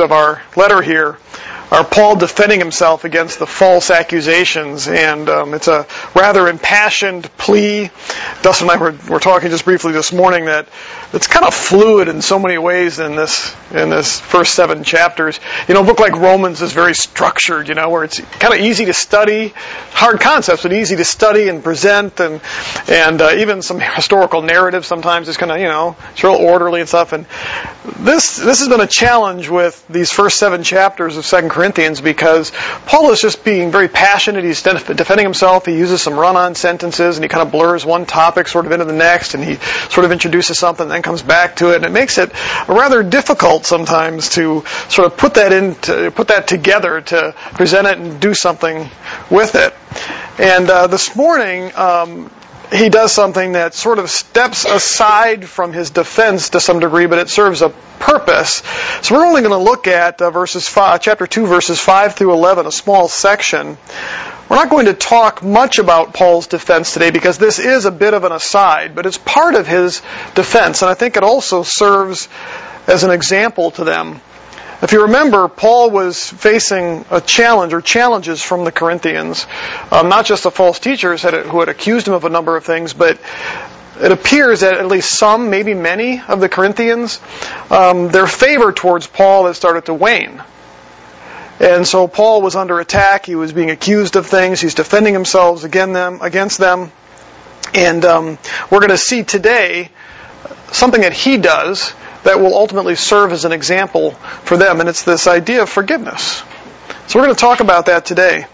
of our letter here are Paul defending himself against the false accusations, and it's a rather impassioned plea. Dustin and I were talking just briefly this morning that it's kind of fluid in so many ways in this first 7 chapters. You know, a book like Romans is very structured, you know, where it's kind of easy to study, hard concepts, but easy to study and present, and even some historical narrative sometimes is kind of, you know, it's real orderly and stuff. And this has been a challenge with these first 7 chapters of 2 Corinthians, because Paul is just being very passionate. He's defending himself. He uses some run-on sentences, and he kind of blurs one topic sort of into the next, and he sort of introduces something and then comes back to it, and it makes it rather difficult sometimes to sort of put that together, to present it and do something with it. And this morning, he does something that sort of steps aside from his defense to some degree, but it serves a purpose. So we're only going to look at chapter 2, verses 5 through 11, a small section. We're not going to talk much about Paul's defense today, because this is a bit of an aside, but it's part of his defense, and I think it also serves as an example to them. If you remember, Paul was facing a challenge or challenges from the Corinthians, not just the false teachers who had accused him of a number of things, but it appears that at least some, maybe many of the Corinthians, their favor towards Paul had started to wane. And so Paul was under attack. He was being accused of things. He's defending himself against them. And we're going to see today something that he does that will ultimately serve as an example for them, and it's this idea of forgiveness. So we're going to talk about that today.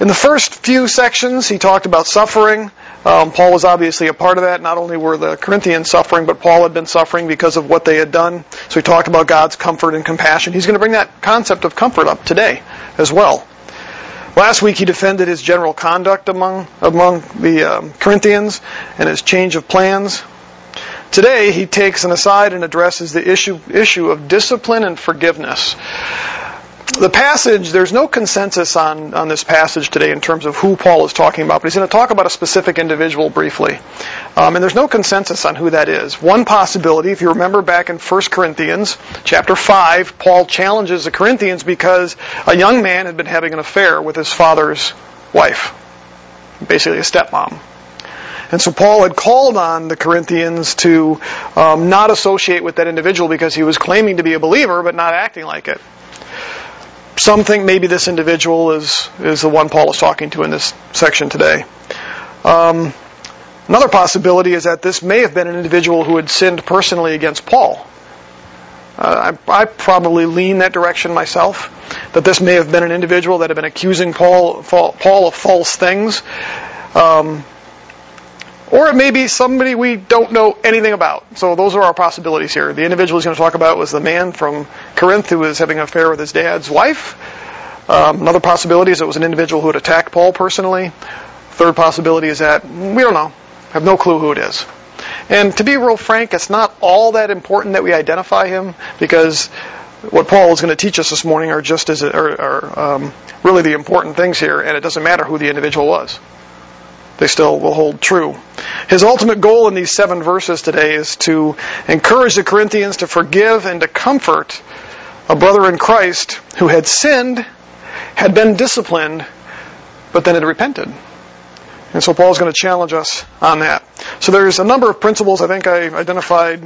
In the first few sections, he talked about suffering. Paul was obviously a part of that. Not only were the Corinthians suffering, but Paul had been suffering because of what they had done. So he talked about God's comfort and compassion. He's going to bring that concept of comfort up today as well. Last week he defended his general conduct among the Corinthians and his change of plans. Today, he takes an aside and addresses the issue of discipline and forgiveness. The passage, there's no consensus on this passage today in terms of who Paul is talking about, but he's going to talk about a specific individual briefly. And there's no consensus on who that is. One possibility, if you remember back in 1 Corinthians chapter 5, Paul challenges the Corinthians because a young man had been having an affair with his father's wife, basically a stepmom. And so Paul had called on the Corinthians to not associate with that individual because he was claiming to be a believer but not acting like it. Some think maybe this individual is the one Paul is talking to in this section today. Another possibility is that this may have been an individual who had sinned personally against Paul. I probably lean that direction myself, that this may have been an individual that had been accusing Paul of false things. Or it may be somebody we don't know anything about. So those are our possibilities here. The individual he's going to talk about was the man from Corinth who was having an affair with his dad's wife. Another possibility is it was an individual who had attacked Paul personally. Third possibility is that we don't know. Have no clue who it is. And to be real frank, it's not all that important that we identify him, because what Paul is going to teach us this morning are just really the important things here, and it doesn't matter who the individual was. They still will hold true. His ultimate goal in these 7 verses today is to encourage the Corinthians to forgive and to comfort a brother in Christ who had sinned, had been disciplined, but then had repented. And so Paul's going to challenge us on that. So there's a number of principles. I think I identified,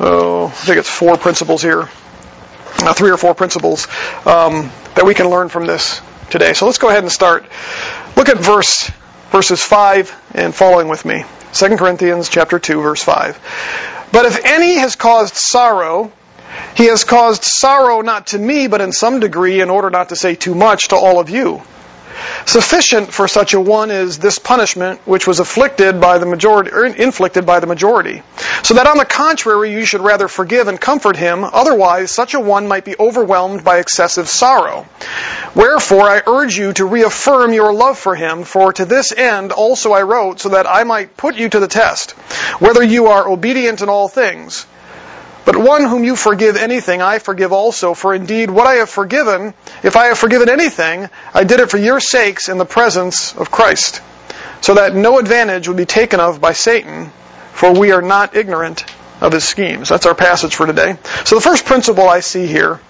I think it's 4 principles here, 3 or 4 principles that we can learn from this today. So let's go ahead and start. Look at verses 5 and following with me. 2 Corinthians chapter 2, verse 5. But if any has caused sorrow, he has caused sorrow not to me, but in some degree, in order not to say too much to all of you. Sufficient for such a one is this punishment, which was inflicted by the majority. So that on the contrary, you should rather forgive and comfort him, otherwise such a one might be overwhelmed by excessive sorrow. Wherefore I urge you to reaffirm your love for him, for to this end also I wrote, so that I might put you to the test, whether you are obedient in all things. But one whom you forgive anything, I forgive also. For indeed, what I have forgiven, if I have forgiven anything, I did it for your sakes in the presence of Christ, so that no advantage would be taken of by Satan, for we are not ignorant of his schemes. That's our passage for today. So the first principle I see here,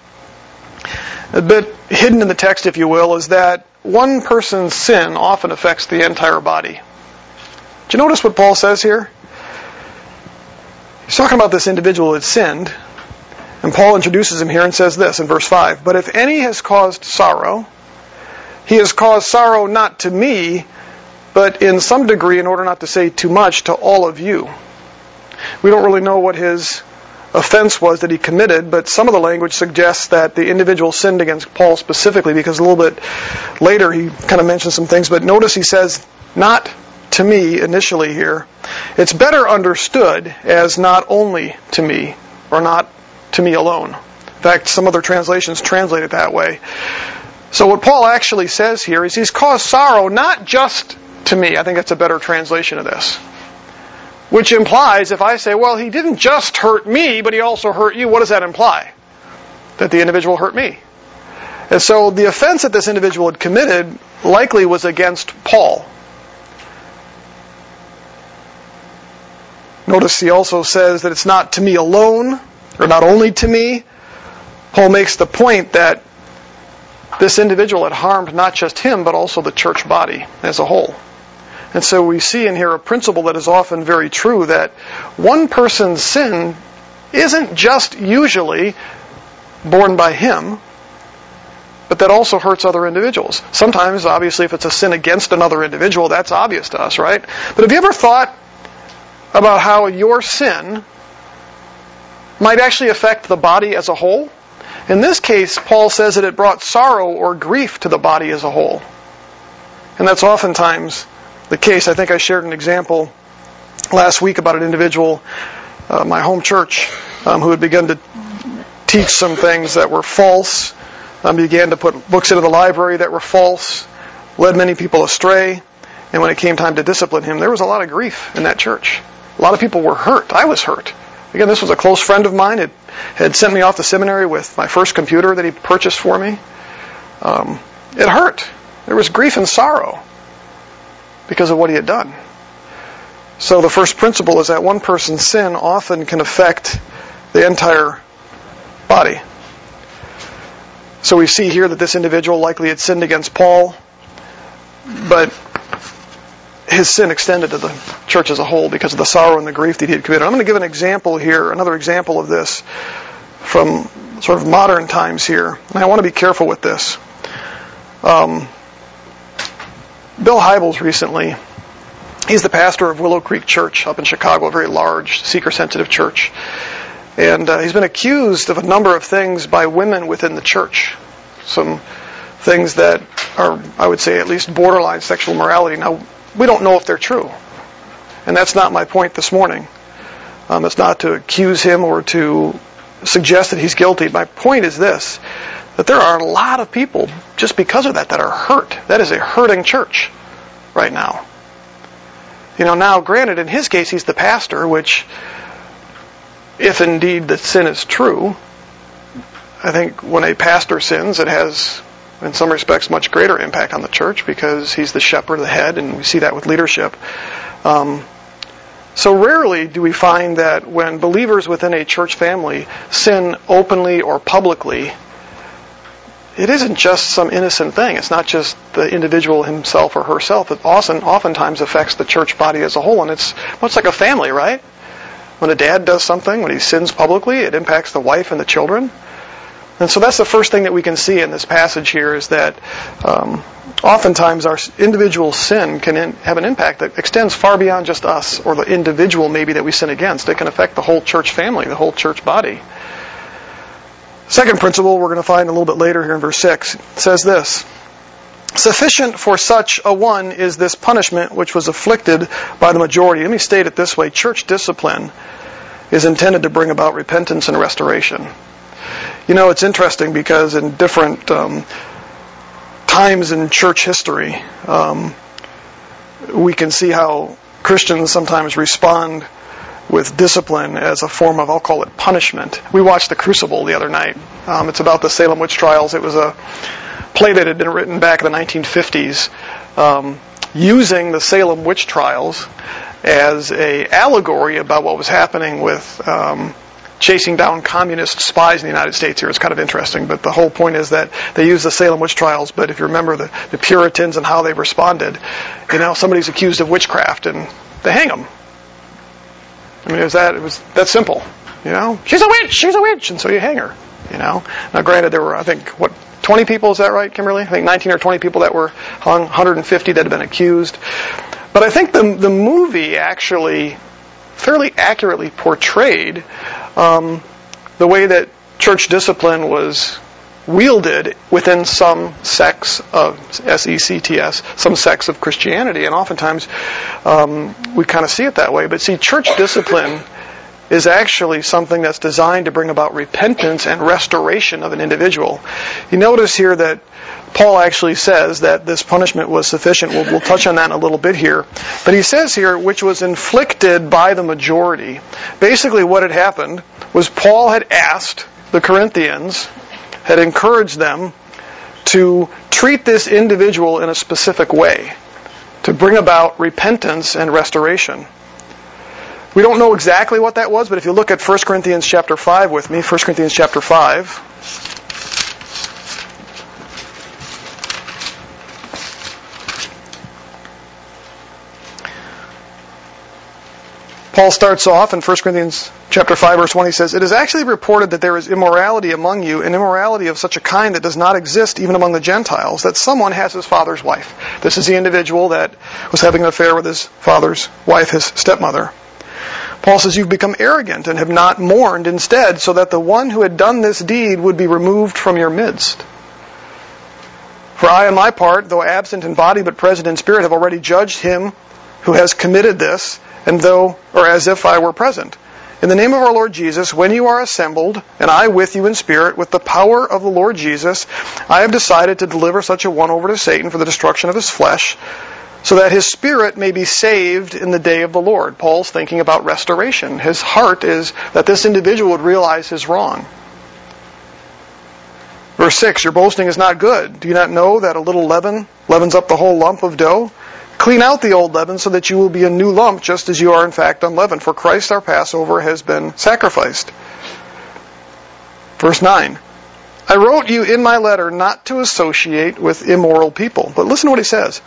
a bit hidden in the text, if you will, is that one person's sin often affects the entire body. Do you notice what Paul says here? He's talking about this individual that sinned, and Paul introduces him here and says this in verse 5, "But if any has caused sorrow, he has caused sorrow not to me, but in some degree, in order not to say too much, to all of you." We don't really know what his offense was that he committed, but some of the language suggests that the individual sinned against Paul specifically, because a little bit later he kind of mentions some things, but notice he says, not to me initially here. It's better understood as not only to me, or not to me alone. In fact, some other translations translate it that way. So what Paul actually says here is he's caused sorrow not just to me. I think that's a better translation of this. Which implies, if I say, well, he didn't just hurt me, but he also hurt you, what does that imply? That the individual hurt me. And so the offense that this individual had committed likely was against Paul. Notice he also says that it's not to me alone, or not only to me. Paul makes the point that this individual had harmed not just him, but also the church body as a whole. And so we see in here a principle that is often very true, that one person's sin isn't just usually borne by him, but that also hurts other individuals. Sometimes, obviously, if it's a sin against another individual, that's obvious to us, right? But have you ever thought about how your sin might actually affect the body as a whole? In this case, Paul says that it brought sorrow or grief to the body as a whole. And that's oftentimes the case. I think I shared an example last week about an individual, my home church, who had begun to teach some things that were false, began to put books into the library that were false, led many people astray, and when it came time to discipline him, there was a lot of grief in that church. A lot of people were hurt. I was hurt. Again, this was a close friend of mine. It had sent me off to seminary with my first computer that he purchased for me. It hurt. There was grief and sorrow because of what he had done. So the first principle is that one person's sin often can affect the entire body. So we see here that this individual likely had sinned against Paul, but his sin extended to the church as a whole because of the sorrow and the grief that he had committed. I'm going to give an example here, another example of this from sort of modern times here. And I want to be careful with this. Bill Hybels recently, he's the pastor of Willow Creek Church up in Chicago, a very large, seeker-sensitive church. And he's been accused of a number of things by women within the church. Some things that are, I would say, at least borderline sexual morality. Now, we don't know if they're true. And that's not my point this morning. It's not to accuse him or to suggest that he's guilty. My point is this, that there are a lot of people, just because of that, that are hurt. That is a hurting church right now. You know, now granted, in his case, he's the pastor, which, if indeed the sin is true, I think when a pastor sins, it has, in some respects, much greater impact on the church because he's the shepherd, the head, and we see that with leadership. So rarely do we find that when believers within a church family sin openly or publicly, it isn't just some innocent thing. It's not just the individual himself or herself. It oftentimes affects the church body as a whole, and it's much like a family, right? When a dad does something, when he sins publicly, it impacts the wife and the children. And so that's the first thing that we can see in this passage here, is that oftentimes our individual sin can have an impact that extends far beyond just us or the individual maybe that we sin against. It can affect the whole church family, the whole church body. Second principle we're going to find a little bit later here in verse 6. It says this, "Sufficient for such a one is this punishment which was afflicted by the majority." Let me state it this way. Church discipline is intended to bring about repentance and restoration. You know, it's interesting because in different times in church history, we can see how Christians sometimes respond with discipline as a form of, I'll call it, punishment. We watched The Crucible the other night. It's about the Salem Witch Trials. It was a play that had been written back in the 1950s using the Salem Witch Trials as an allegory about what was happening with chasing down communist spies in the United States here. It's kind of interesting, but the whole point is that they use the Salem Witch Trials, but if you remember the Puritans and how they responded, you know, somebody's accused of witchcraft and they hang them. I mean, it was that simple, you know? She's a witch, and so you hang her, you know? Now, granted, there were, I think, 20 people, is that right, Kimberly? I think 19 or 20 people that were hung, 150 that had been accused. But I think the movie actually fairly accurately portrayed the way that church discipline was wielded within some sects of S-E-C-T-S, some sects of Christianity, and oftentimes we kind of see it that way. But see, church discipline is actually something that's designed to bring about repentance and restoration of an individual. You notice here that Paul actually says that this punishment was sufficient. We'll touch on that in a little bit here. But he says here, which was inflicted by the majority. Basically what had happened was Paul had asked the Corinthians, had encouraged them to treat this individual in a specific way, to bring about repentance and restoration. We don't know exactly what that was, but if you look at 1 Corinthians chapter 5 with me, 1 Corinthians chapter 5. Paul starts off in 1 Corinthians chapter 5 verse 1, he says, "It is actually reported that there is immorality among you, an immorality of such a kind that does not exist even among the Gentiles, that someone has his father's wife." This is the individual that was having an affair with his father's wife, his stepmother. Paul says, "You've become arrogant and have not mourned instead, so that the one who had done this deed would be removed from your midst. For I, on my part, though absent in body but present in spirit, have already judged him who has committed this, and though, or as if I were present. In the name of our Lord Jesus, when you are assembled, and I with you in spirit, with the power of the Lord Jesus, I have decided to deliver such a one over to Satan for the destruction of his flesh, so that his spirit may be saved in the day of the Lord." Paul's thinking about restoration. His heart is that this individual would realize his wrong. Verse 6, "Your boasting is not good. Do you not know that a little leaven leavens up the whole lump of dough? Clean out the old leaven so that you will be a new lump, just as you are in fact unleavened. For Christ our Passover has been sacrificed." Verse 9, "I wrote you in my letter not to associate with immoral people." But listen to what he says.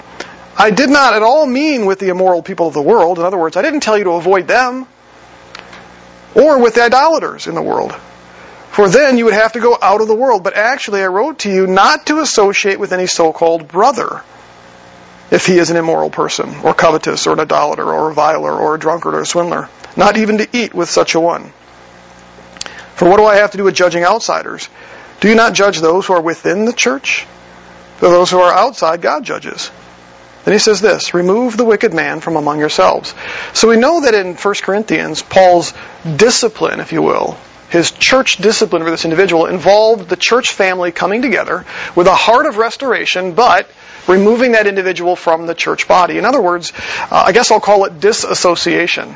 "I did not at all mean with the immoral people of the world." In other words, I didn't tell you to avoid them. "Or with the idolaters in the world. For then you would have to go out of the world. But actually I wrote to you not to associate with any so-called brother, if he is an immoral person, or covetous, or an idolater, or a reviler, or a drunkard, or a swindler. Not even to eat with such a one. For what do I have to do with judging outsiders? Do you not judge those who are within the church? For those who are outside, God judges." Then he says this, "Remove the wicked man from among yourselves." So we know that in 1 Corinthians, Paul's discipline, if you will, his church discipline for this individual involved the church family coming together with a heart of restoration, but removing that individual from the church body. In other words, I guess I'll call it disassociation.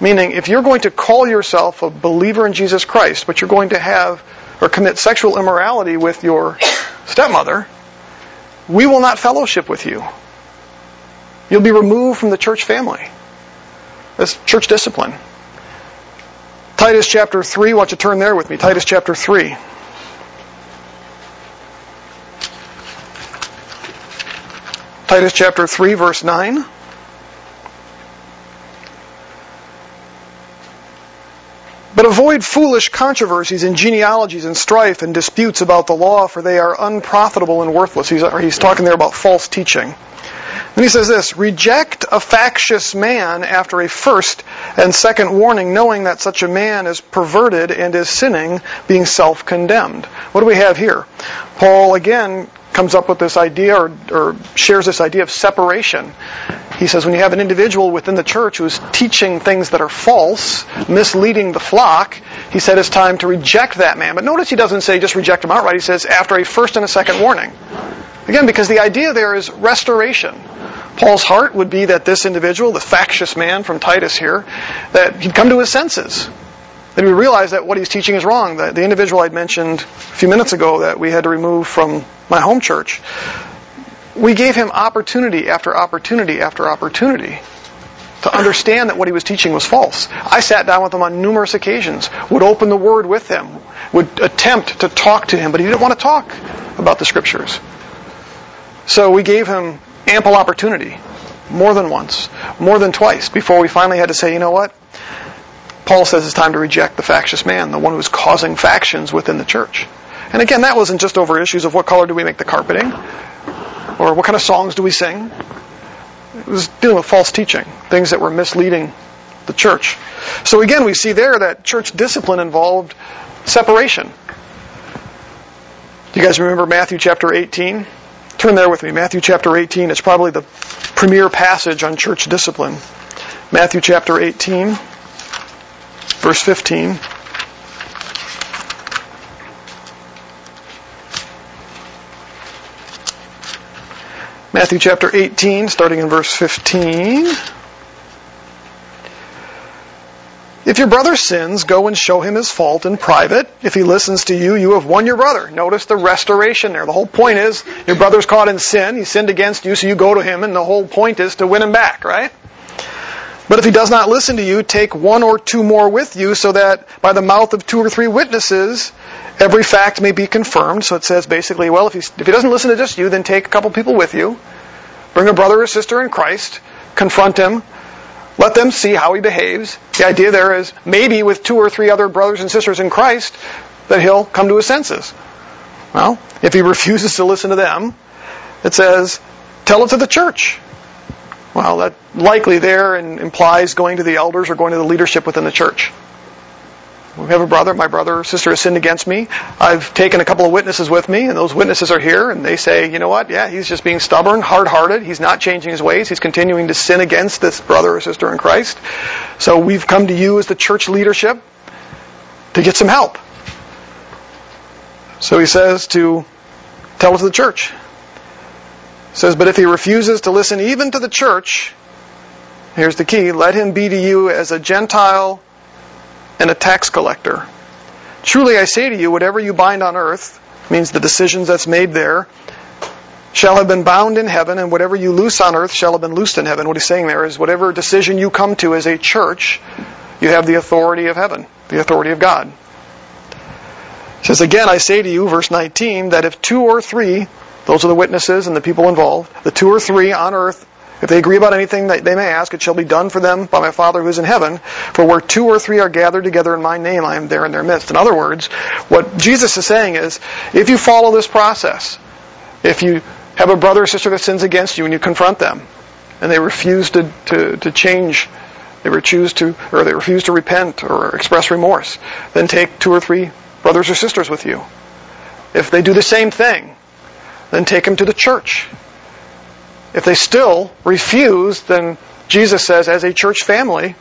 Meaning, if you're going to call yourself a believer in Jesus Christ, but you're going to have or commit sexual immorality with your stepmother, we will not fellowship with you. You'll be removed from the church family. That's church discipline. Titus chapter 3, why don't you turn there with me? Titus chapter 3. Titus chapter 3, verse 9. "But avoid foolish controversies and genealogies and strife and disputes about the law, for they are unprofitable and worthless." He's talking there about false teaching. Then he says this, "Reject a factious man after a first and second warning, knowing that such a man is perverted and is sinning, being self-condemned." What do we have here? Paul, again, comes up with this idea or shares this idea of separation. He says when you have an individual within the church who's teaching things that are false, misleading the flock, he said it's time to reject that man. But notice he doesn't say just reject him outright. He says after a first and a second warning. Again, because the idea there is restoration. Paul's heart would be that this individual, the factious man from Titus here, that he'd come to his senses. That he would realize that what he's teaching is wrong. That the individual I'd mentioned a few minutes ago that we had to remove from my home church, we gave him opportunity after opportunity after opportunity to understand that what he was teaching was false. I sat down with him on numerous occasions, would open the Word with him, would attempt to talk to him, but he didn't want to talk about the Scriptures. So we gave him ample opportunity, more than once, more than twice, before we finally had to say, you know what? Paul says it's time to reject the factious man, the one who's causing factions within the church. And again, that wasn't just over issues of what color do we make the carpeting, or what kind of songs do we sing. It was dealing with false teaching, things that were misleading the church. So again, we see there that church discipline involved separation. Do you guys remember Matthew chapter 18? Turn there with me. Matthew chapter 18. It's probably the premier passage on church discipline. Matthew chapter 18, verse 15. Matthew chapter 18, starting in verse 15. If your brother sins, go and show him his fault in private. If he listens to you, you have won your brother. Notice the restoration there. The whole point is, your brother's caught in sin. He sinned against you, so you go to him, and the whole point is to win him back, right? But if he does not listen to you, take one or two more with you, so that by the mouth of two or three witnesses, every fact may be confirmed. So it says basically, well, if he doesn't listen to just you, then take a couple people with you. Bring a brother or sister in Christ. Confront him. Let them see how he behaves. The idea there is maybe with two or three other brothers and sisters in Christ that he'll come to his senses. Well, if he refuses to listen to them, it says, tell it to the church. Well, that likely there implies going to the elders or going to the leadership within the church. We have a brother, my brother or sister has sinned against me. I've taken a couple of witnesses with me, and those witnesses are here, and they say, you know what, yeah, he's just being stubborn, hard-hearted, he's not changing his ways, he's continuing to sin against this brother or sister in Christ. So we've come to you as the church leadership to get some help. So he says to tell us the church. He says, but if he refuses to listen even to the church, here's the key, let him be to you as a Gentile and a tax collector. Truly I say to you, whatever you bind on earth, means the decisions that's made there, shall have been bound in heaven, and whatever you loose on earth shall have been loosed in heaven. What he's saying there is whatever decision you come to as a church, you have the authority of heaven, the authority of God. He says, again, I say to you, verse 19, that if two or three, those are the witnesses and the people involved, the two or three on earth, if they agree about anything that they may ask, it shall be done for them by my Father who is in heaven. For where two or three are gathered together in my name, I am there in their midst. In other words, what Jesus is saying is, if you follow this process, if you have a brother or sister that sins against you and you confront them, and they refuse to change, they refuse to repent or express remorse, then take two or three brothers or sisters with you. If they do the same thing, then take them to the church. If they still refuse, then Jesus says, as a church family,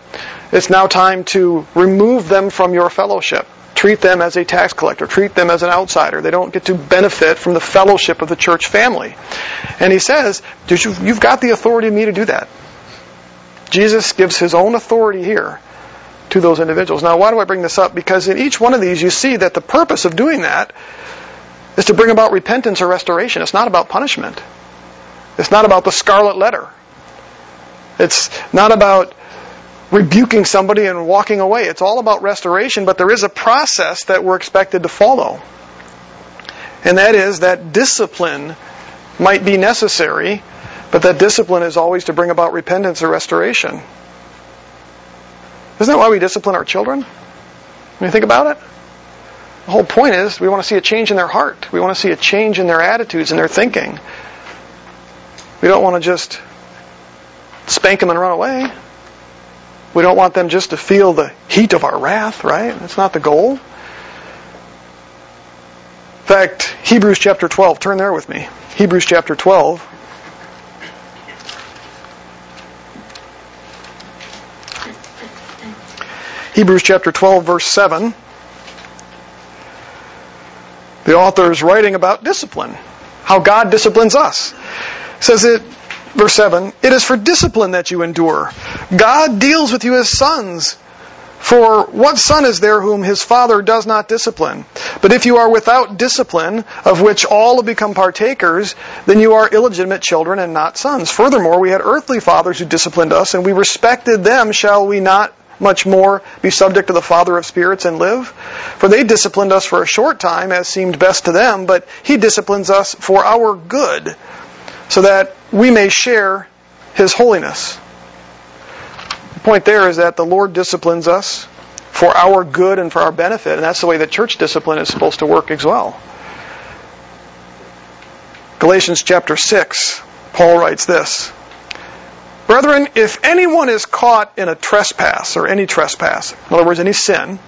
it's now time to remove them from your fellowship. Treat them as a tax collector. Treat them as an outsider. They don't get to benefit from the fellowship of the church family. And he says, you've got the authority of me to do that. Jesus gives his own authority here to those individuals. Now, why do I bring this up? Because in each one of these, you see that the purpose of doing that is to bring about repentance or restoration. It's not about punishment. It's not about the scarlet letter. It's not about rebuking somebody and walking away. It's all about restoration, but there is a process that we're expected to follow. And that is that discipline might be necessary, but that discipline is always to bring about repentance or restoration. Isn't that why we discipline our children? When you think about it? The whole point is we want to see a change in their heart. We want to see a change in their attitudes and their thinking. We don't want to just spank them and run away. We don't want them just to feel the heat of our wrath, right? That's not the goal. In fact, Hebrews chapter 12, turn there with me. Hebrews chapter 12. Hebrews chapter 12, verse 7. The author is writing about discipline, how God disciplines us. Says it, verse 7, it is for discipline that you endure. God deals with you as sons. For what son is there whom his father does not discipline? But if you are without discipline, of which all have become partakers, then you are illegitimate children and not sons. Furthermore, we had earthly fathers who disciplined us, and we respected them. Shall we not much more be subject to the Father of spirits and live? For they disciplined us for a short time, as seemed best to them, but he disciplines us for our good, so that we may share his holiness. The point there is that the Lord disciplines us for our good and for our benefit, and that's the way that church discipline is supposed to work as well. Galatians chapter 6, Paul writes this, "Brethren, if anyone is caught in a trespass," or any trespass, in other words, any sin,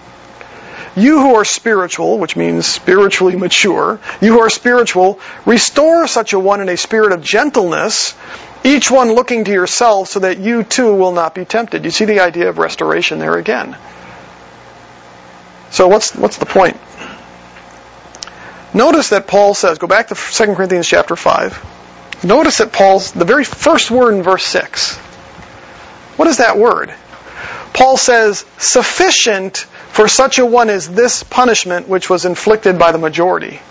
"you who are spiritual," which means spiritually mature, "you who are spiritual, restore such a one in a spirit of gentleness, each one looking to yourself so that you too will not be tempted." You see the idea of restoration there again. So what's the point? Notice that Paul says, go back to 2 Corinthians chapter 5, notice that Paul's, the very first word in verse 6. What is that word? Paul says, "Sufficient for such a one is this punishment which was inflicted by the majority."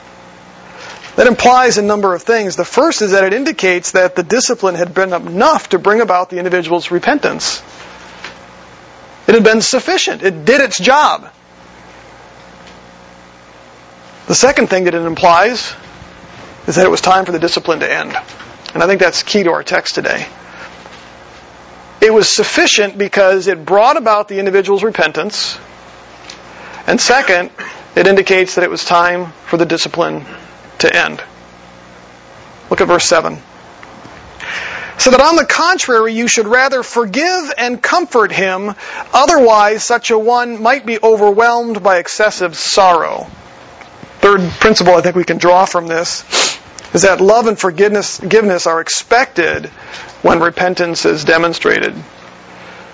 That implies a number of things. The first is that it indicates that the discipline had been enough to bring about the individual's repentance. It had been sufficient. It did its job. The second thing that it implies is that it was time for the discipline to end. And I think that's key to our text today. It was sufficient because it brought about the individual's repentance. And second, it indicates that it was time for the discipline to end. Look at verse 7. "So that on the contrary, you should rather forgive and comfort him, otherwise such a one might be overwhelmed by excessive sorrow." Third principle I think we can draw from this is that love and forgiveness are expected when repentance is demonstrated.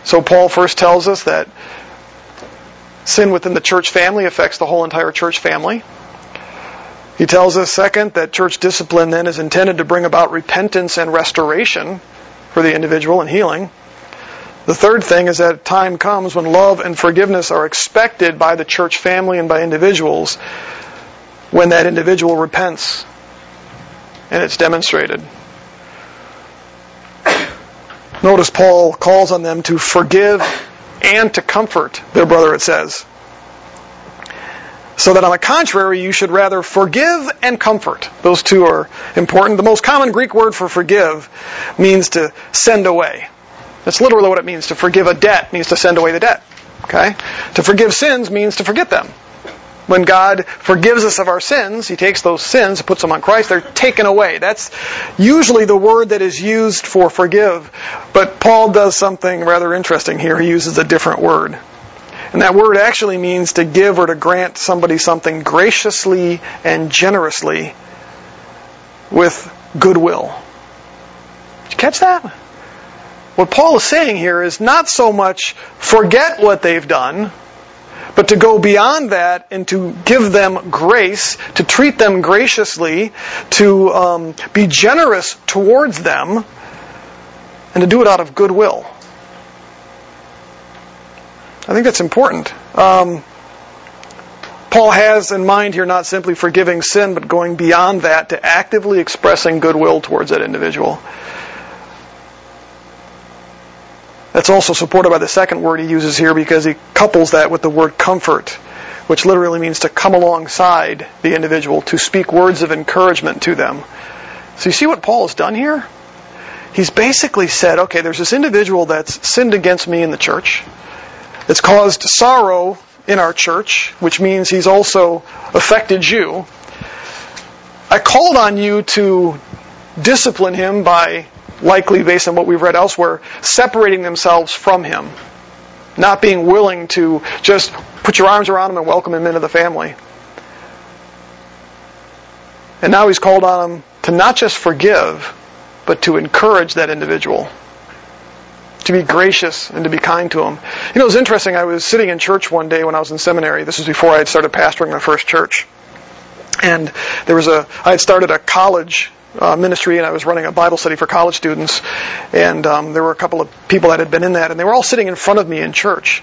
So Paul first tells us that sin within the church family affects the whole entire church family. He tells us, second, that church discipline then is intended to bring about repentance and restoration for the individual and healing. The third thing is that time comes when love and forgiveness are expected by the church family and by individuals when that individual repents and it's demonstrated. Notice Paul calls on them to forgive and to comfort their brother, it says. "So that on the contrary, you should rather forgive and comfort." Those two are important. The most common Greek word for forgive means to send away. That's literally what it means. To forgive a debt means to send away the debt. Okay? To forgive sins means to forget them. When God forgives us of our sins, He takes those sins, puts them on Christ, they're taken away. That's usually the word that is used for forgive. But Paul does something rather interesting here. He uses a different word. And that word actually means to give or to grant somebody something graciously and generously with goodwill. Did you catch that? What Paul is saying here is not so much forget what they've done, but to go beyond that and to give them grace, to treat them graciously, to be generous towards them, and to do it out of goodwill. I think that's important. Paul has in mind here not simply forgiving sin, but going beyond that to actively expressing goodwill towards that individual. That's also supported by the second word he uses here, because he couples that with the word comfort, which literally means to come alongside the individual, to speak words of encouragement to them. So you see what Paul has done here? He's basically said, okay, there's this individual that's sinned against me in the church. It's caused sorrow in our church, which means he's also affected you. I called on you to discipline him by, likely based on what we've read elsewhere, separating themselves from him. Not being willing to just put your arms around him and welcome him into the family. And now he's called on him to not just forgive, but to encourage that individual. To be gracious and to be kind to him. You know, it was interesting. I was sitting in church one day when I was in seminary. This was before I had started pastoring my first church. And there was I had started a college ministry, and I was running a Bible study for college students, and there were a couple of people that had been in that, and they were all sitting in front of me in church.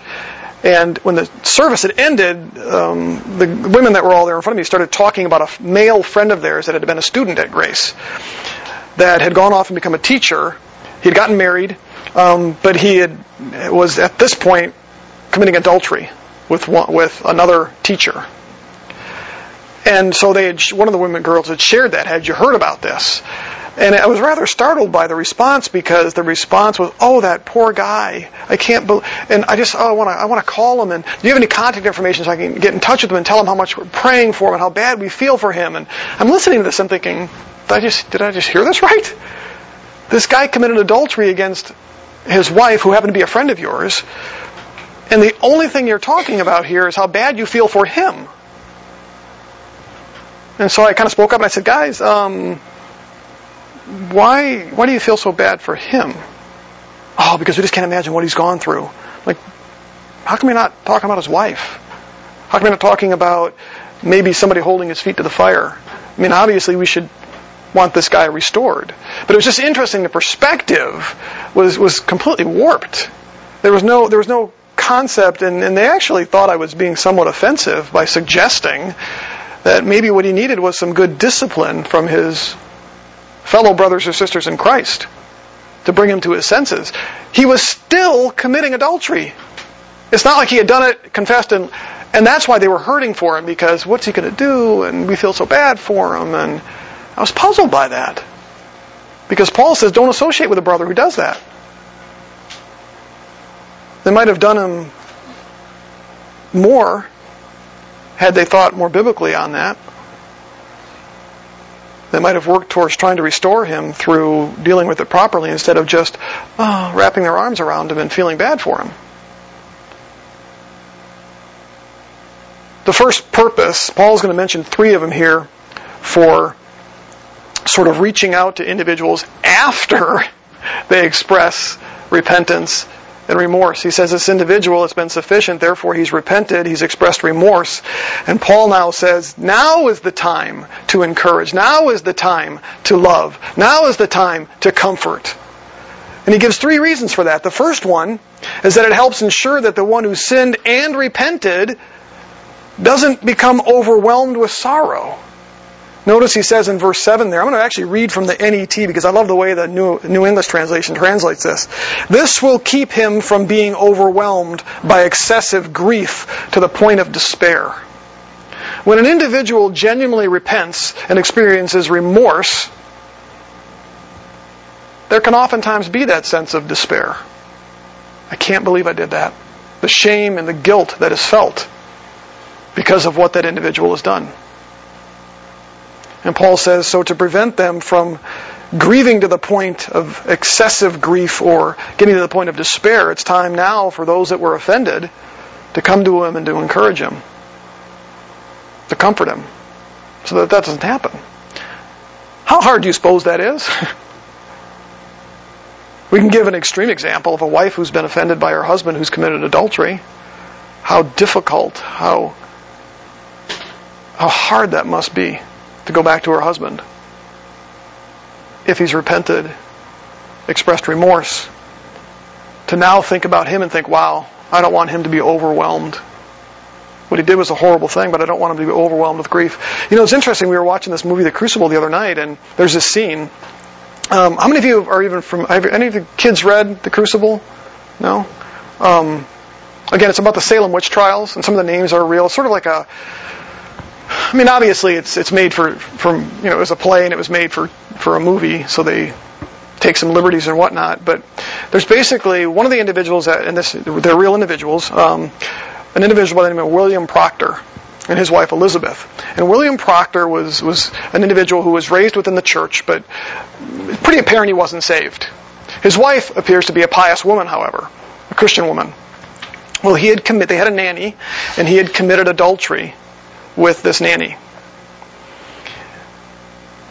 And when the service had ended, the women that were all there in front of me started talking about a male friend of theirs that had been a student at Grace, that had gone off and become a teacher. He'd gotten married, but was at this point committing adultery with another teacher. And so one of the women girls had shared that, "Had you heard about this?" And I was rather startled by the response, because the response was, "Oh, that poor guy! I can't believe!" And I just, I want to call him. And do you have any contact information so I can get in touch with him and tell him how much we're praying for him and how bad we feel for him? And I'm listening to this. I'm thinking, did I just hear this right? This guy committed adultery against his wife, who happened to be a friend of yours, and the only thing you're talking about here is how bad you feel for him. And so I kind of spoke up and I said, "Guys, why do you feel so bad for him?" "Oh, because we just can't imagine what he's gone through." Like, how come you're not talking about his wife? How come you're not talking about maybe somebody holding his feet to the fire? I mean, obviously we should want this guy restored. But it was just interesting. The perspective was completely warped. There was no concept, and they actually thought I was being somewhat offensive by suggesting that maybe what he needed was some good discipline from his fellow brothers or sisters in Christ to bring him to his senses. He was still committing adultery. It's not like he had done it, confessed, and that's why they were hurting for him, because what's he going to do? And we feel so bad for him. And I was puzzled by that, because Paul says don't associate with a brother who does that. They might have done him more had they thought more biblically on that. They might have worked towards trying to restore him through dealing with it properly, instead of just wrapping their arms around him and feeling bad for him. The first purpose, Paul's going to mention three of them here for sort of reaching out to individuals after they express repentance and remorse. He says this individual has been sufficient, therefore he's repented, he's expressed remorse. And Paul now says, now is the time to encourage, now is the time to love, now is the time to comfort. And he gives three reasons for that. The first one is that it helps ensure that the one who sinned and repented doesn't become overwhelmed with sorrow. Notice he says in verse 7 there, I'm going to actually read from the NET, because I love the way the New English translation translates this. "This will keep him from being overwhelmed by excessive grief to the point of despair." When an individual genuinely repents and experiences remorse, there can oftentimes be that sense of despair. I can't believe I did that. The shame and the guilt that is felt because of what that individual has done. And Paul says, so to prevent them from grieving to the point of excessive grief or getting to the point of despair, it's time now for those that were offended to come to him and to encourage him, to comfort him, so that that doesn't happen. How hard do you suppose that is? We can give an extreme example of a wife who's been offended by her husband who's committed adultery. How difficult, how hard that must be, to go back to her husband if he's repented, expressed remorse, to now think about him and think, wow, I don't want him to be overwhelmed. What he did was a horrible thing, but I don't want him to be overwhelmed with grief. You know, it's interesting, we were watching this movie The Crucible the other night, and there's this scene. How many of you are even from, have any of the kids read The Crucible? No? Again, it's about the Salem Witch Trials, and some of the names are real. It's sort of like a, I mean, obviously, it's made it was a play and it was made for a movie, so they take some liberties and whatnot. But there's basically one of the individuals they're real individuals, an individual by the name of William Proctor and his wife Elizabeth. And William Proctor was an individual who was raised within the church, but it's pretty apparent he wasn't saved. His wife appears to be a pious woman, however, a Christian woman. Well, they had a nanny, and he had committed adultery with this nanny.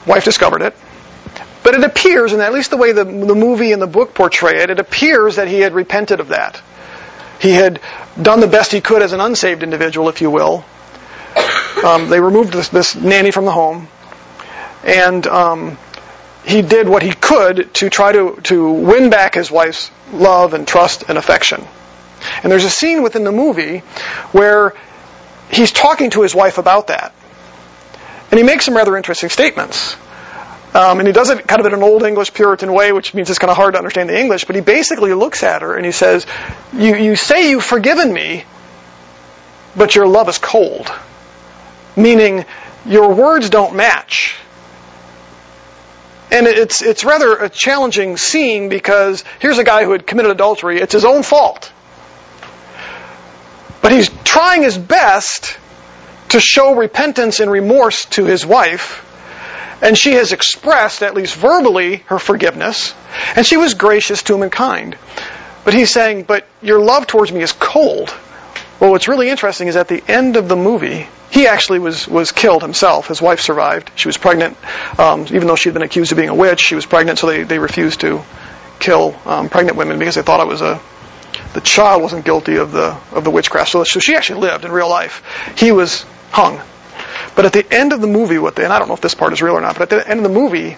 Wife discovered it. But it appears, and at least the way the movie and the book portray it appears that he had repented of that. He had done the best he could as an unsaved individual, if you will. They removed this nanny from the home, and he did what he could to try to win back his wife's love and trust and affection. And there's a scene within the movie where he's talking to his wife about that. And he makes some rather interesting statements. And he does it kind of in an old English Puritan way, which means it's kind of hard to understand the English, but he basically looks at her and he says, you say you've forgiven me, but your love is cold. Meaning, your words don't match. And it's rather a challenging scene because here's a guy who had committed adultery. It's his own fault. But he's trying his best to show repentance and remorse to his wife. And she has expressed, at least verbally, her forgiveness. And she was gracious to him and kind. But he's saying, but your love towards me is cold. Well, what's really interesting is at the end of the movie, he actually was killed himself. His wife survived. She was pregnant. Even though she had been accused of being a witch, she was pregnant, so they refused to kill pregnant women because they thought it was the child wasn't guilty of the witchcraft. So she actually lived in real life. He was hung. But at the end of the movie, and I don't know if this part is real or not, but at the end of the movie,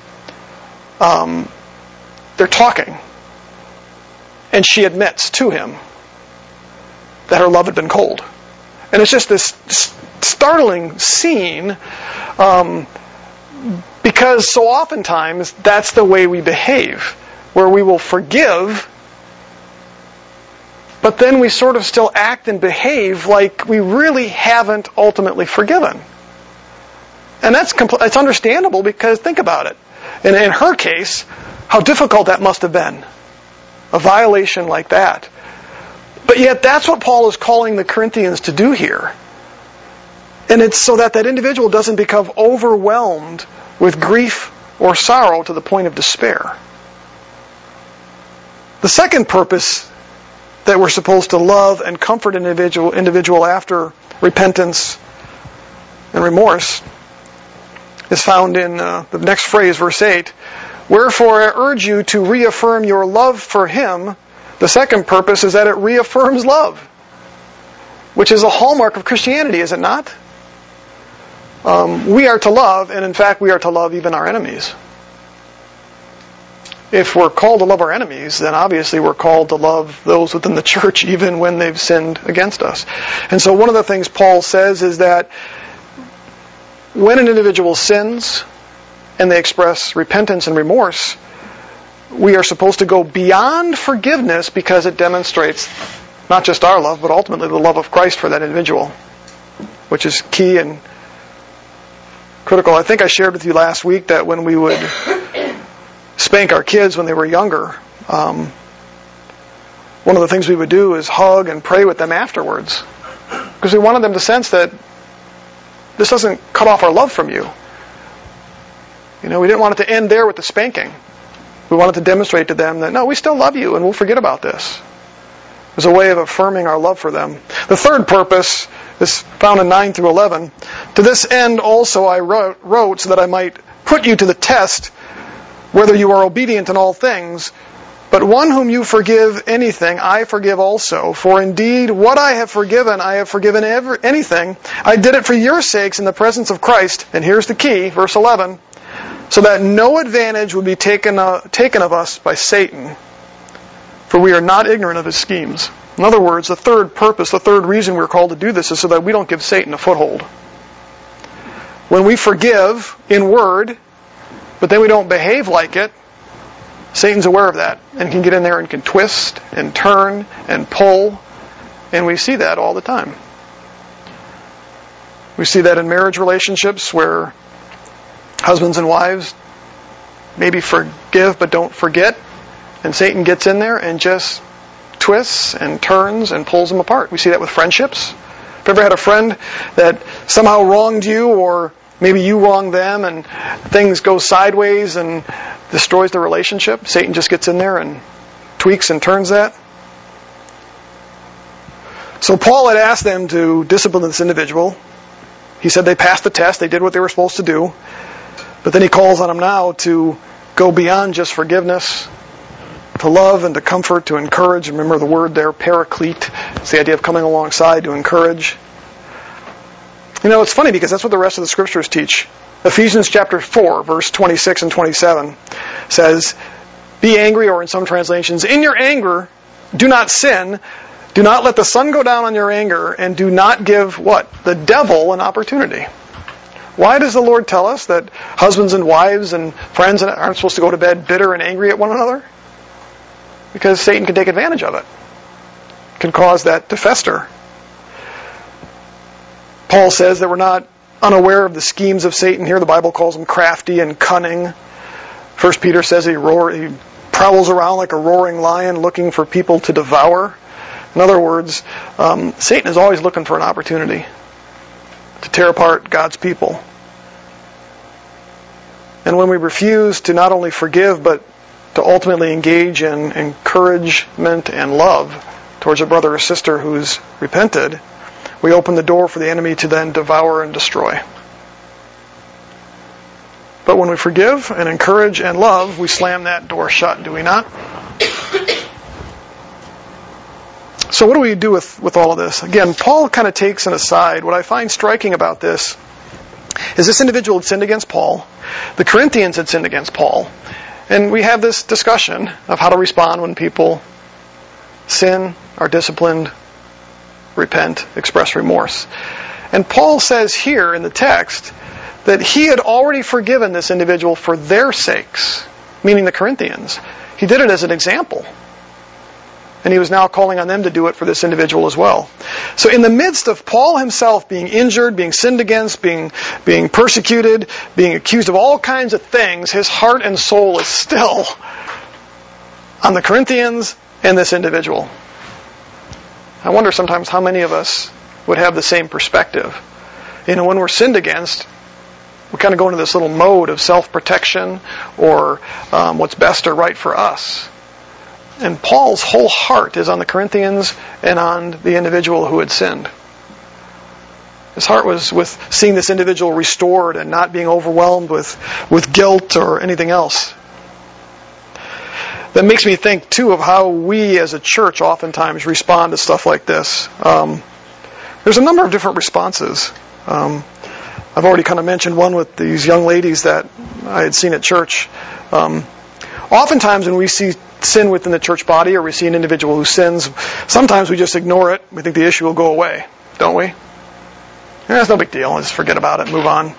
they're talking. And she admits to him that her love had been cold. And it's just this startling scene because so oftentimes that's the way we behave, where we will forgive, but then we sort of still act and behave like we really haven't ultimately forgiven. And it's understandable because think about it. And in her case, how difficult that must have been. A violation like that. But yet that's what Paul is calling the Corinthians to do here. And it's so that individual doesn't become overwhelmed with grief or sorrow to the point of despair. The second purpose that we're supposed to love and comfort an individual after repentance and remorse is found in the next phrase, verse 8. Wherefore I urge you to reaffirm your love for him. The second purpose is that it reaffirms love, which is a hallmark of Christianity, is it not? We are to love, and in fact we are to love even our enemies. If we're called to love our enemies, then obviously we're called to love those within the church even when they've sinned against us. And so one of the things Paul says is that when an individual sins and they express repentance and remorse, we are supposed to go beyond forgiveness because it demonstrates not just our love, but ultimately the love of Christ for that individual, which is key and critical. I think I shared with you last week that when we would spank our kids when they were younger, one of the things we would do is hug and pray with them afterwards because we wanted them to sense that this doesn't cut off our love from you. You know, we didn't want it to end there with the spanking. We wanted to demonstrate to them that, no, we still love you and we'll forget about this. It was a way of affirming our love for them. The third purpose is found in 9 through 11. To this end also I wrote so that I might put you to the test whether you are obedient in all things. But one whom you forgive anything, I forgive also. For indeed, what I have forgiven anything. I did it for your sakes in the presence of Christ. And here's the key, verse 11. So that no advantage would be taken of us by Satan, for we are not ignorant of his schemes. In other words, the third purpose, the third reason we're called to do this is so that we don't give Satan a foothold. When we forgive in word, but then we don't behave like it, Satan's aware of that and can get in there and can twist and turn and pull, and we see that all the time. We see that in marriage relationships where husbands and wives maybe forgive but don't forget, and Satan gets in there and just twists and turns and pulls them apart. We see that with friendships. If you ever had a friend that somehow wronged you, or maybe you wronged them, and things go sideways and destroys the relationship, Satan just gets in there and tweaks and turns that. So Paul had asked them to discipline this individual. He said they passed the test, they did what they were supposed to do. But then he calls on them now to go beyond just forgiveness, to love and to comfort, to encourage. Remember the word there, paraclete. It's the idea of coming alongside to encourage. You know, it's funny because that's what the rest of the scriptures teach. Ephesians chapter 4, verse 26 and 27 says, be angry, or in some translations, in your anger, do not sin. Do not let the sun go down on your anger, and do not give, what? The devil an opportunity. Why does the Lord tell us that husbands and wives and friends aren't supposed to go to bed bitter and angry at one another? Because Satan can take advantage of it. Can cause that to fester. Paul says that we're not unaware of the schemes of Satan here. The Bible calls him crafty and cunning. 1 Peter says he prowls around like a roaring lion looking for people to devour. In other words, Satan is always looking for an opportunity to tear apart God's people. And when we refuse to not only forgive, but to ultimately engage in encouragement and love towards a brother or sister who's repented, we open the door for the enemy to then devour and destroy. But when we forgive and encourage and love, we slam that door shut, do we not? So what do we do with all of this? Again, Paul kind of takes an aside. What I find striking about this is this individual had sinned against Paul. The Corinthians had sinned against Paul. And we have this discussion of how to respond when people sin, are disciplined, repent, express remorse. And Paul says here in the text that he had already forgiven this individual for their sakes, meaning the Corinthians. He did it as an example. And he was now calling on them to do it for this individual as well. So in the midst of Paul himself being injured, being sinned against, being persecuted, being accused of all kinds of things, his heart and soul is still on the Corinthians and this individual. I wonder sometimes how many of us would have the same perspective. You know, when we're sinned against, we kind of go into this little mode of self-protection or what's best or right for us. And Paul's whole heart is on the Corinthians and on the individual who had sinned. His heart was with seeing this individual restored and not being overwhelmed with guilt or anything else. That makes me think, too, of how we as a church oftentimes respond to stuff like this. There's a number of different responses. I've already kind of mentioned one with these young ladies that I had seen at church. Oftentimes when we see sin within the church body or we see an individual who sins, sometimes we just ignore it. We think the issue will go away, don't we? It's no big deal. Let's forget about it, move on.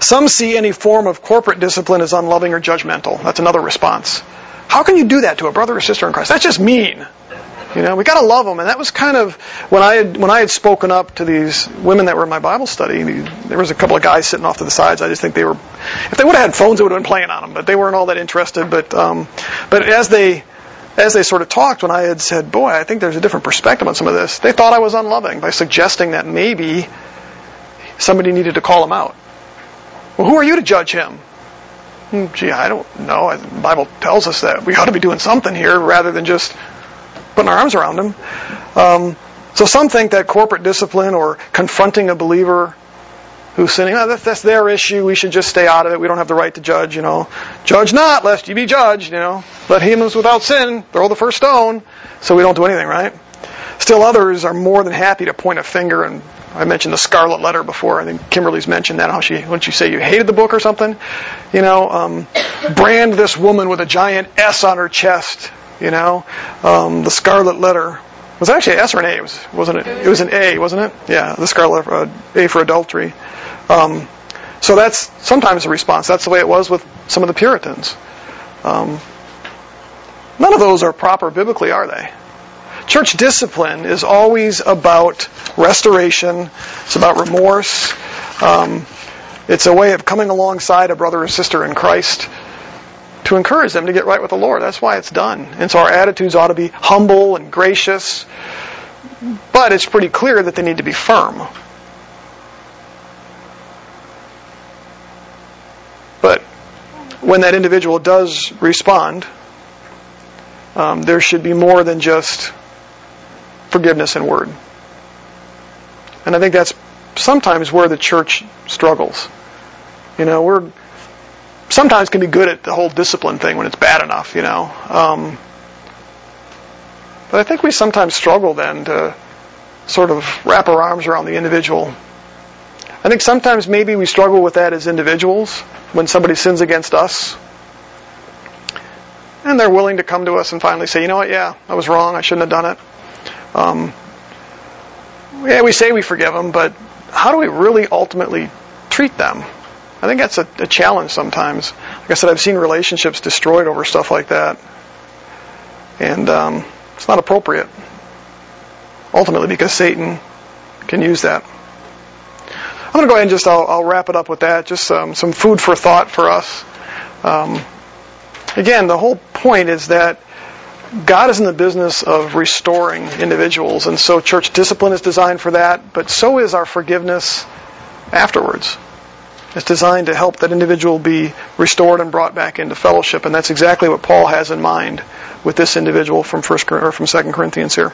Some see any form of corporate discipline as unloving or judgmental. That's another response. How can you do that to a brother or sister in Christ? That's just mean. You know, we got to love them. And that was kind of, when I had spoken up to these women that were in my Bible study, there was a couple of guys sitting off to the sides. I just think they were, if they would have had phones, it would have been playing on them. But they weren't all that interested. But as they sort of talked, when I had said, boy, I think there's a different perspective on some of this, they thought I was unloving by suggesting that maybe somebody needed to call them out. Well, who are you to judge him? Gee, I don't know. The Bible tells us that we ought to be doing something here rather than just putting our arms around him. So some think that corporate discipline or confronting a believer who's sinning, that's their issue. We should just stay out of it. We don't have the right to judge, you know. Judge not, lest you be judged, you know. Let him who's without sin throw the first stone. So we don't do anything, right? Still others are more than happy to point a finger, and I mentioned the Scarlet Letter before. I think Kimberly's mentioned that, how she, wouldn't you say you hated the book or something? You know, brand this woman with a giant S on her chest, you know. The Scarlet Letter. Was it actually an S or an A? It was an A, wasn't it? Yeah, the Scarlet Letter, A for adultery. So that's sometimes the response. That's the way it was with some of the Puritans. None of those are proper biblically, are they? Church discipline is always about restoration. It's about remorse. It's a way of coming alongside a brother or sister in Christ to encourage them to get right with the Lord. That's why it's done. And so our attitudes ought to be humble and gracious. But it's pretty clear that they need to be firm. But when that individual does respond, there should be more than just forgiveness in word. And I think that's sometimes where the church struggles. You know, we're sometimes can be good at the whole discipline thing when it's bad enough, you know. But I think we sometimes struggle then to sort of wrap our arms around the individual. I think sometimes maybe we struggle with that as individuals when somebody sins against us. And they're willing to come to us and finally say, you know what, yeah, I was wrong, I shouldn't have done it. We say we forgive them, but how do we really ultimately treat them? I think that's a challenge sometimes. Like I said, I've seen relationships destroyed over stuff like that. And it's not appropriate, ultimately, because Satan can use that. I'm going to go ahead and just, I'll wrap it up with that. Just some food for thought for us. Again, the whole point is that God is in the business of restoring individuals, and so church discipline is designed for that, but so is our forgiveness afterwards. It's designed to help that individual be restored and brought back into fellowship, and that's exactly what Paul has in mind with this individual from 2 Corinthians here.